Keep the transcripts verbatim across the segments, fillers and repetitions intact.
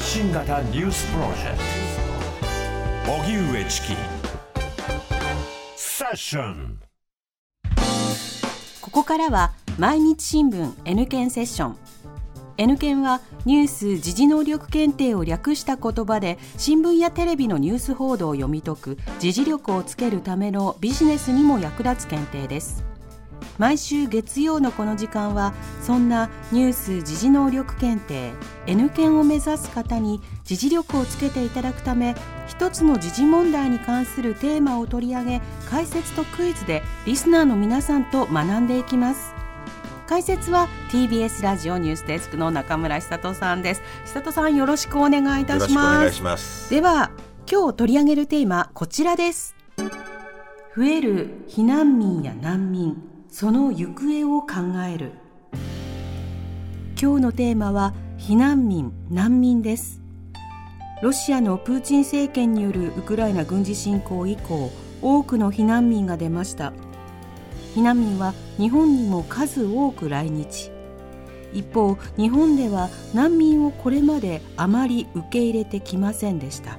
発信型ニュースプロジェクト荻上チキセッション。ここからは毎日新聞 N 検セッション。 N 検はニュース・時事能力検定を略した言葉で、新聞やテレビのニュース報道を読み解く時事力をつけるためのビジネスにも役立つ検定です。毎週月曜のこの時間は、そんなニュース・時事能力検定 N 検を目指す方に時事力をつけていただくため、一つの時事問題に関するテーマを取り上げ、解説とクイズでリスナーの皆さんと学んでいきます。解説は ティービーエス ラジオニュースデスクの中村久人さんです。久人さん、よろしくお願いいたします。よろしくお願いします。では、今日取り上げるテーマ、こちらです。増える避難民や難民、その行方を考える。今日のテーマは避難民・難民です。ロシアのプーチン政権によるウクライナ軍事侵攻以降、多くの避難民が出ました。避難民は日本にも数多く来日。一方、日本では難民をこれまであまり受け入れてきませんでした。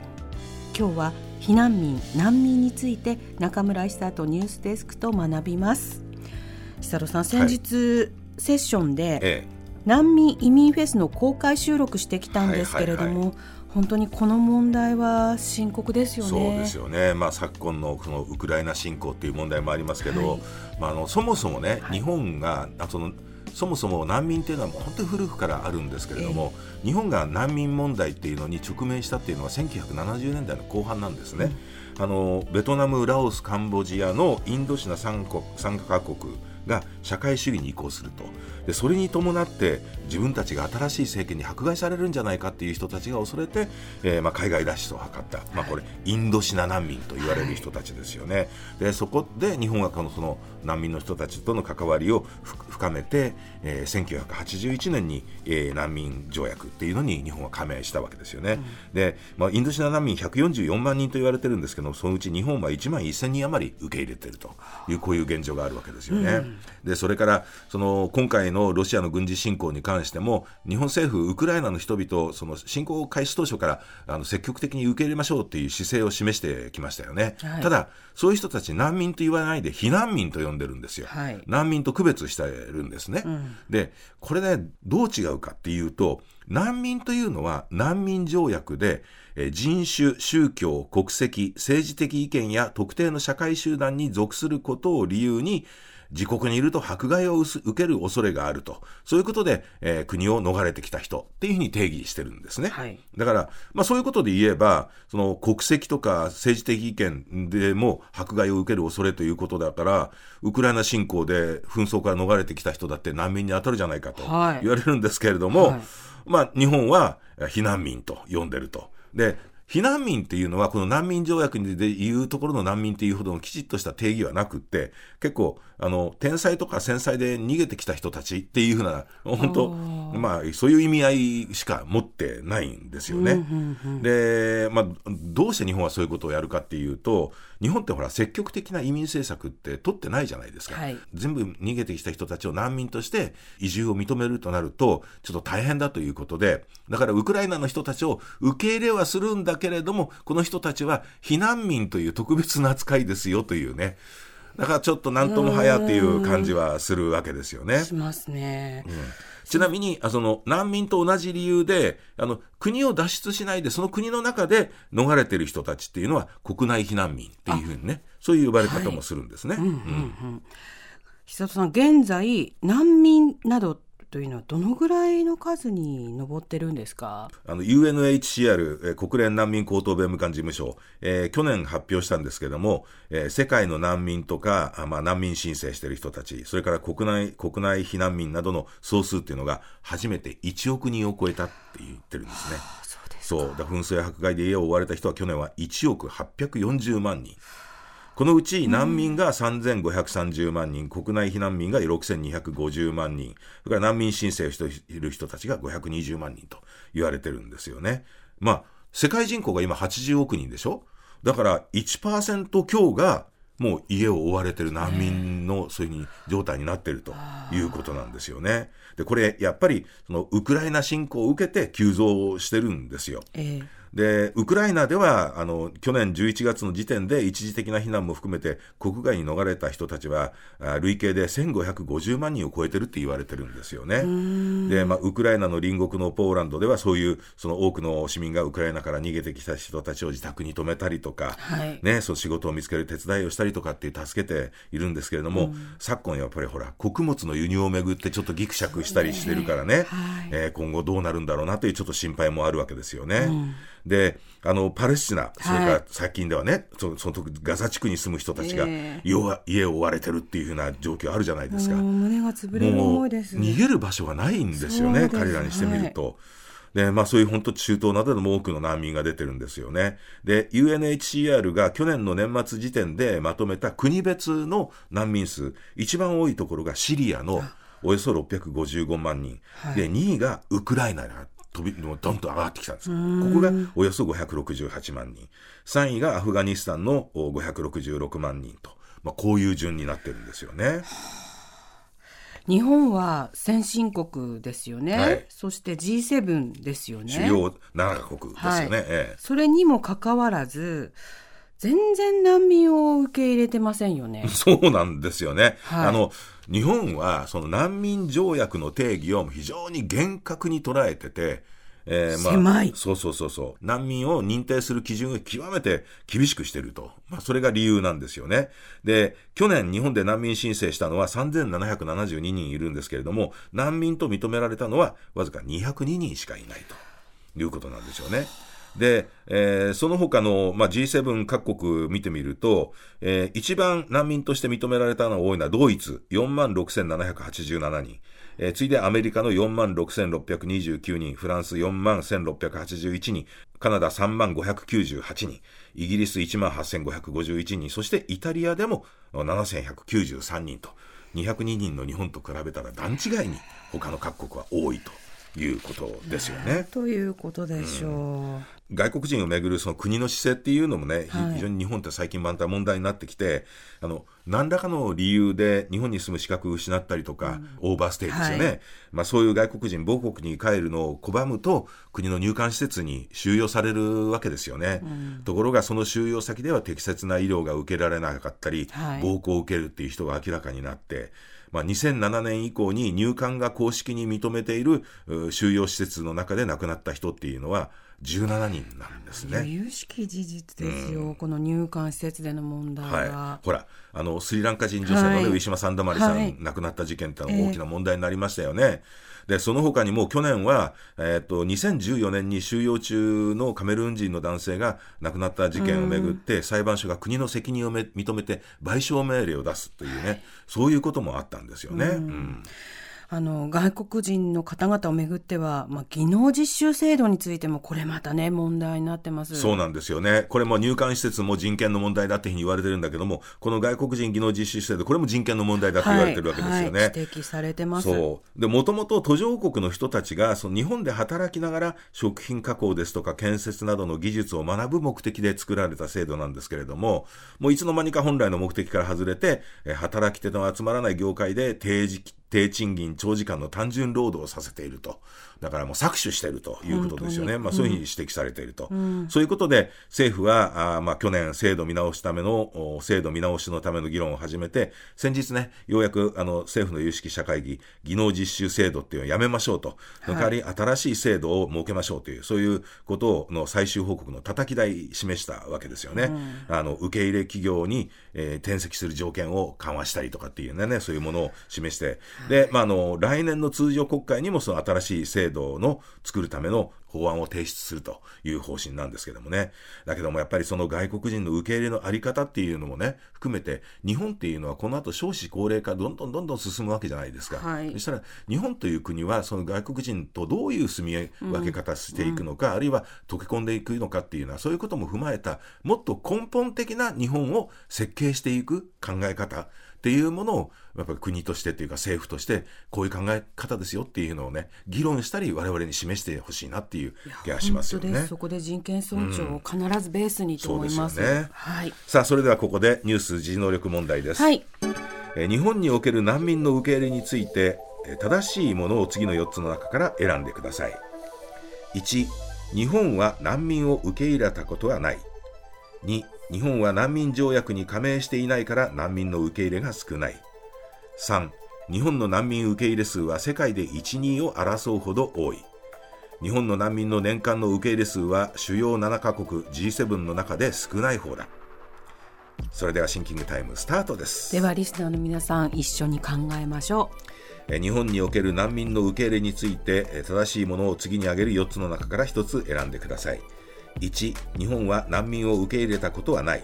今日は避難民・難民について中村久人ニュースデスクと学びます。久人さん、先日セッションで、はい、ええ、難民移民フェスの公開収録してきたんですけれども、はいはいはい、本当にこの問題は深刻ですよね。そうですよね、まあ、昨今 の, このウクライナ侵攻という問題もありますけど、はい、まあ、あのそもそもね、はい、日本がそのそもそも難民というのはもう本当に古くからあるんですけれども、ええ、日本が難民問題というのに直面したというのはせんきゅうひゃくななじゅうねんだいの後半なんですね、うん、あのベトナム、ラオス、カンボジアのインドシナさんかこくが社会主義に移行すると。で、それに伴って自分たちが新しい政権に迫害されるんじゃないかっていう人たちが恐れて、えーまあ、海外脱出を図った、はい、まあ、これインドシナ難民と言われる人たちですよね、はい、でそこで日本はこのその難民の人たちとの関わりを深めて、えー、せんきゅうひゃくはちじゅういちねんに、えー、難民条約っていうのに日本は加盟したわけですよね、うん、で、まあ、インドシナ難民ひゃくよんじゅうよんまんにんと言われてるんですけど、そのうち日本はいちまんせんにん余り受け入れているという、こういう現状があるわけですよね、うん。でそれからその今回のロシアの軍事侵攻に関しても、日本政府ウクライナの人々、その侵攻開始当初からあの積極的に受け入れましょうという姿勢を示してきましたよね、はい、ただそういう人たち難民と言わないで避難民と呼んでるんですよ、はい、難民と区別してるんですね、うん、でこれね、どう違うかっていうと、難民というのは難民条約で人種、宗教、国籍、政治的意見や特定の社会集団に属することを理由に自国にいると迫害を受ける恐れがあると、そういうことで、えー、国を逃れてきた人っていうふうに定義してるんですね、はい、だから、まあ、そういうことで言えば、その国籍とか政治的意見でも迫害を受ける恐れということだから、ウクライナ侵攻で紛争から逃れてきた人だって難民に当たるじゃないかと言われるんですけれども、はいはい、まあ、日本は避難民と呼んでると。で、避難民っていうのはこの難民条約でいうところの難民っていうほどのきちっとした定義はなくって、結構あの天災とか戦災で逃げてきた人たちっていうふうな、本当、まあ、そういう意味合いしか持ってないんですよね、うんうんうん、で、まあ、どうして日本はそういうことをやるかっていうと、日本ってほら積極的な移民政策って取ってないじゃないですか、はい、全部逃げてきた人たちを難民として移住を認めるとなるとちょっと大変だということで、だからウクライナの人たちを受け入れはするんだけれども、この人たちは避難民という特別な扱いですよというね、だからちょっとなんともはやっていう感じはするわけですよね。しますね、うん。ちなみにあその難民と同じ理由で、あの国を脱出しないでその国の中で逃れてる人たちっていうのは国内避難民っていうふうにね、そういう呼ばれ方もするんですね。はい、うんうんうん、久人さん、現在難民などというのはどのぐらいの数に上ってるんですか？あの ユーエヌエイチシーアール 国連難民高等弁務官事務所、えー、去年発表したんですけども、えー、世界の難民とかあ、まあ、難民申請している人たち、それから国内、国内避難民などの総数っていうのが初めていちおくにんを超えたって言ってるんですね。そうですか。そうだ、紛争や迫害で家を追われた人は去年はいちおくはっぴゃくよんじゅうまんにん、このうち難民がさんぜんごひゃくさんじゅうまんにん、国内避難民がろくせんにひゃくごじゅうまんにん、それから難民申請をしている人たちがごひゃくにじゅうまんにんと言われてるんですよね。まあ世界人口が今はちじゅうおくにんでしょ。だから いちパーセント 強がもう家を追われてる難民のそういう状態になってるということなんですよね。でこれやっぱりそのウクライナ侵攻を受けて急増してるんですよ。えーでウクライナではあの去年じゅういちがつの時点で一時的な避難も含めて国外に逃れた人たちは累計でせんごひゃくごじゅうまんにんを超えてるって言われてるんですよね。で、まあ、ウクライナの隣国のポーランドではそういうその多くの市民がウクライナから逃げてきた人たちを自宅に泊めたりとか、はいね、そう仕事を見つける手伝いをしたりとかっていう助けているんですけれども、うん、昨今やっぱりほら穀物の輸入をめぐってちょっとギクシャクしたりしてるからね、はいえー、今後どうなるんだろうなというちょっと心配もあるわけですよね、うんであのパレスチナそれから最近ではね、はい、そそのガザ地区に住む人たちが、えー、家を追われてるっていう風な状況あるじゃないですか。もう胸が潰れる思いですね。もう逃げる場所がないんですよね彼らにしてみると、はいでまあ、そういう本当中東などでも多くの難民が出てるんですよね。で ユーエヌエイチシーアール が去年の年末時点でまとめた国別の難民数一番多いところがシリアのおよそろっぴゃくごじゅうごまんにん、はい、でにいがウクライナが飛びもうどんどん上がってきたんです。ここがおよそごひゃくろくじゅうはちまんにん、さんいがアフガニスタンのごひゃくろくじゅうろくまんにんと、まあ、こういう順になってるんですよね。日本は先進国ですよね、はい、そして ジーセブン ですよね、主要ななかこくですよね、はいええ、それにもかかわらず全然難民を受け入れてませんよね。そうなんですよね、はい、あの日本はその難民条約の定義を非常に厳格に捉えてて、えーまあ、狭いそうそうそうそう難民を認定する基準が極めて厳しくしていると、まあ、それが理由なんですよね。で去年日本で難民申請したのはさんぜんななひゃくななじゅうににんいるんですけれども難民と認められたのはわずかにひゃくににんしかいないということなんですよね。で、えー、その他の、まあ、ジーセブン 各国見てみると、えー、一番難民として認められたのが多いのはドイツ よんまんろくせんななひゃくはちじゅうななにん、えー、次いでアメリカの よんまんろくせんろっぴゃくにじゅうきゅうにん、フランス よんまんせんろっぴゃくはちじゅういちにん、カナダ さんまんごひゃくきゅうじゅうはちにん、イギリス いちまんはっせんごひゃくごじゅういちにん、そしてイタリアでも ななせんひゃくきゅうじゅうさんにんとにひゃくににんの日本と比べたら段違いに他の各国は多いということですよね。ということでしょう、うん、外国人をめぐるその国の姿勢っていうのもね、はい、非常に日本って最近また問題になってきてあの何らかの理由で日本に住む資格を失ったりとか、うん、オーバーステイですよね、はいまあ、そういう外国人母国に帰るのを拒むと国の入管施設に収容されるわけですよね、うん、ところがその収容先では適切な医療が受けられなかったり、はい、暴行を受けるっていう人が明らかになってまあ、にせんななねん以降に入管が公式に認めている収容施設の中で亡くなった人っていうのはじゅうしちにんなんですね。由々しき事実ですよ、うん、この入管施設での問題は、はい、ほらあのスリランカ人女性の、ねはい、ウィシュマ・サンダマリさん、はい、亡くなった事件っての大きな問題になりましたよね、えー、でその他にも去年は、えー、とにせんじゅうよねんに収容中のカメルーン人の男性が亡くなった事件をめぐって、うん、裁判所が国の責任をめ認めて賠償命令を出すというね、はい、そういうこともあったんですよね、うんうんあの外国人の方々をめぐっては、まあ、技能実習制度についてもこれまたね問題になってます。そうなんですよね。これも入管施設も人権の問題だっていうふうに言われてるんだけどもこの外国人技能実習制度これも人権の問題だって言われてるわけですよね、はいはい、指摘されてます。そうでもともと途上国の人たちがその日本で働きながら食品加工ですとか建設などの技術を学ぶ目的で作られた制度なんですけれどももういつの間にか本来の目的から外れて働き手の集まらない業界で定時低賃金長時間の単純労働をさせているとだからもう搾取しているということですよね、まあ、そういうふうに指摘されていると、うん、そういうことで政府はあ、まあ、去年制度見直し、ための制度見直しのための議論を始めて先日ねようやくあの政府の有識者会議技能実習制度っていうのをやめましょうと代わり新しい制度を設けましょうという、はい、そういうことの最終報告のたたき台示したわけですよね、うん、あの受け入れ企業に、えー、転籍する条件を緩和したりとかっていうねそういうものを示してで、まあ、あの来年の通常国会にもその新しい制度の作るための法案を提出するという方針なんですけどもねだけどもやっぱりその外国人の受け入れのあり方っていうのもね含めて日本っていうのはこの後少子高齢化どんどんどんどん進むわけじゃないですか、はい、そしたら日本という国はその外国人とどういう住み分け方していくのか、うん、あるいは溶け込んでいくのかっていうのはそういうことも踏まえたもっと根本的な日本を設計していく考え方っていうものをやっぱり国としてっていうか政府としてこういう考え方ですよっていうのをね議論したり我々に示してほしいなっていう気がしますよね。本当です。そこで人権尊重を必ずベースにと思います、うん、そうですよね、はい、さあそれではここでニュース自治能力問題です、はい、え日本における難民の受け入れについて正しいものを次のよっつの中から選んでください。いち、日本は難民を受け入れたことはない。に、日本は難民条約に加盟していないから難民の受け入れが少ない。さん、日本の難民受け入れ数は世界でいち、にいを争うほど多い。日本の難民の年間の受け入れ数は主要ななかこく ジーセブン の中で少ない方だ。それではシンキングタイムスタートです。ではリスナーの皆さん一緒に考えましょう。え日本における難民の受け入れについて正しいものを次に挙げるよっつの中からひとつ選んでください。いち、日本は難民を受け入れたことはない。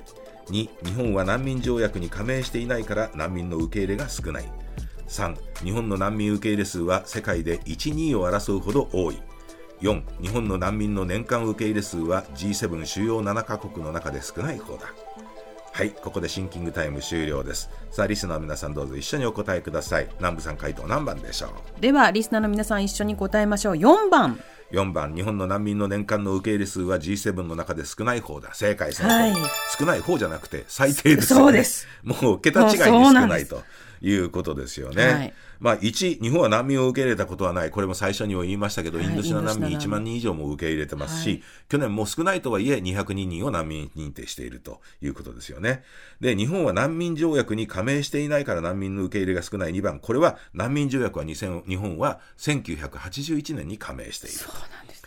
に、日本は難民条約に加盟していないから難民の受け入れが少ない。さん、日本の難民受け入れ数は世界でいち、にいを争うほど多い。よん、日本の難民の年間受け入れ数は ジーセブン 主要ななかこくの中で少ない方だ。はい、ここでシンキングタイム終了です。さあリスナーの皆さんどうぞ一緒にお答えください。南部さん回答何番でしょう。ではリスナーの皆さん一緒に答えましょう。よんばん。よんばん、日本の難民の年間の受け入れ数は ジーセブン の中で少ない方だ。正解です、はい、少ない方じゃなくて最低ですよね。そうです。もう桁違いに少ないということですよね。はい、まあ、いち、日本は難民を受け入れたことはない。これも最初にも言いましたけど、はい、インドシナ難民いちまんにん以上も受け入れてますし、はい、去年も少ないとはいえにひゃくにんを難民認定しているということですよね。で、日本は難民条約に加盟していないから難民の受け入れが少ない。にばん、これは難民条約はにせん、日本はせんきゅうひゃくはちじゅういちねんに加盟している。そうなんです。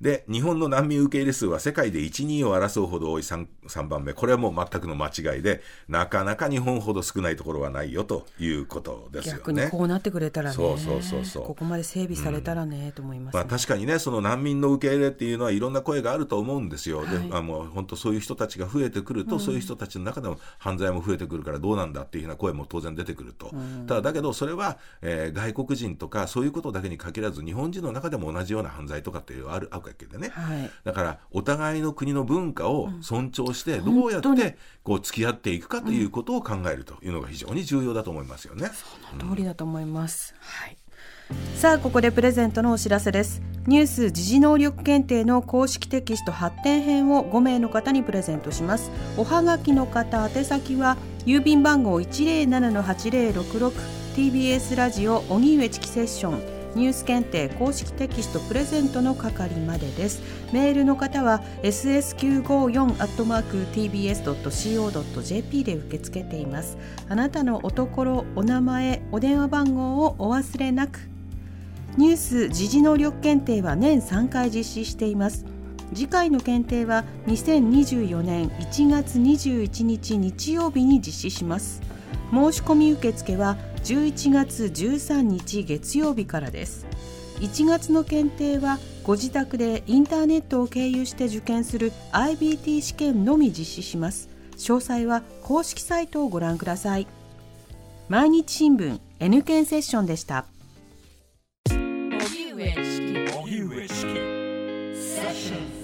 で、日本の難民受け入れ数は世界でいち、にいを争うほど多い。 3, さんばんめ、これはもう全くの間違いで、なかなか日本ほど少ないところはないよということですよね。逆にこうなってくれたらね、そうそうそうそう、ここまで整備されたらね、うん、と思いますね。まあ、確かにね、その難民の受け入れっていうのはいろんな声があると思うんですよ。で、はい、あの本当そういう人たちが増えてくると、うん、そういう人たちの中でも犯罪も増えてくるからどうなんだっていうような声も当然出てくると、うん、ただだけどそれは、えー、外国人とかそういうことだけに限らず日本人の中でも同じような犯罪とかっていうのはあるわけでね、はい、だからお互いの国の文化を尊重してどうやってこう付き合っていくかということを考えるというのが非常に重要だと思いますよね。その通りだと思います、うん、はい、さあここでプレゼントのお知らせです。ニュース時事能力検定の公式テキスト発展編をごめいの方にプレゼントします。おはがきの方、宛先は郵便番号 いちまるななのはちまるろくろく ティービーエス ラジオ荻上チキセッションニュース検定公式テキストプレゼントの係までです。メールの方は エスエスきゅうごよん アットマーク ティービーエス ドット シーオー ドット ジェーピー で受け付けています。あなたのおところ、お名前、お電話番号をお忘れなく。ニュース時事能力検定は年さんかい実施しています。次回の検定はにせんにじゅうよねん いちがつにじゅういちにち日曜日に実施します。申し込み受付はじゅういちがつじゅうさんにち月曜日からです。いちがつの検定はご自宅でインターネットを経由して受験する アイビーティー 試験のみ実施します。詳細は公式サイトをご覧ください。毎日新聞 N 検セッションでした。荻上チキセッション。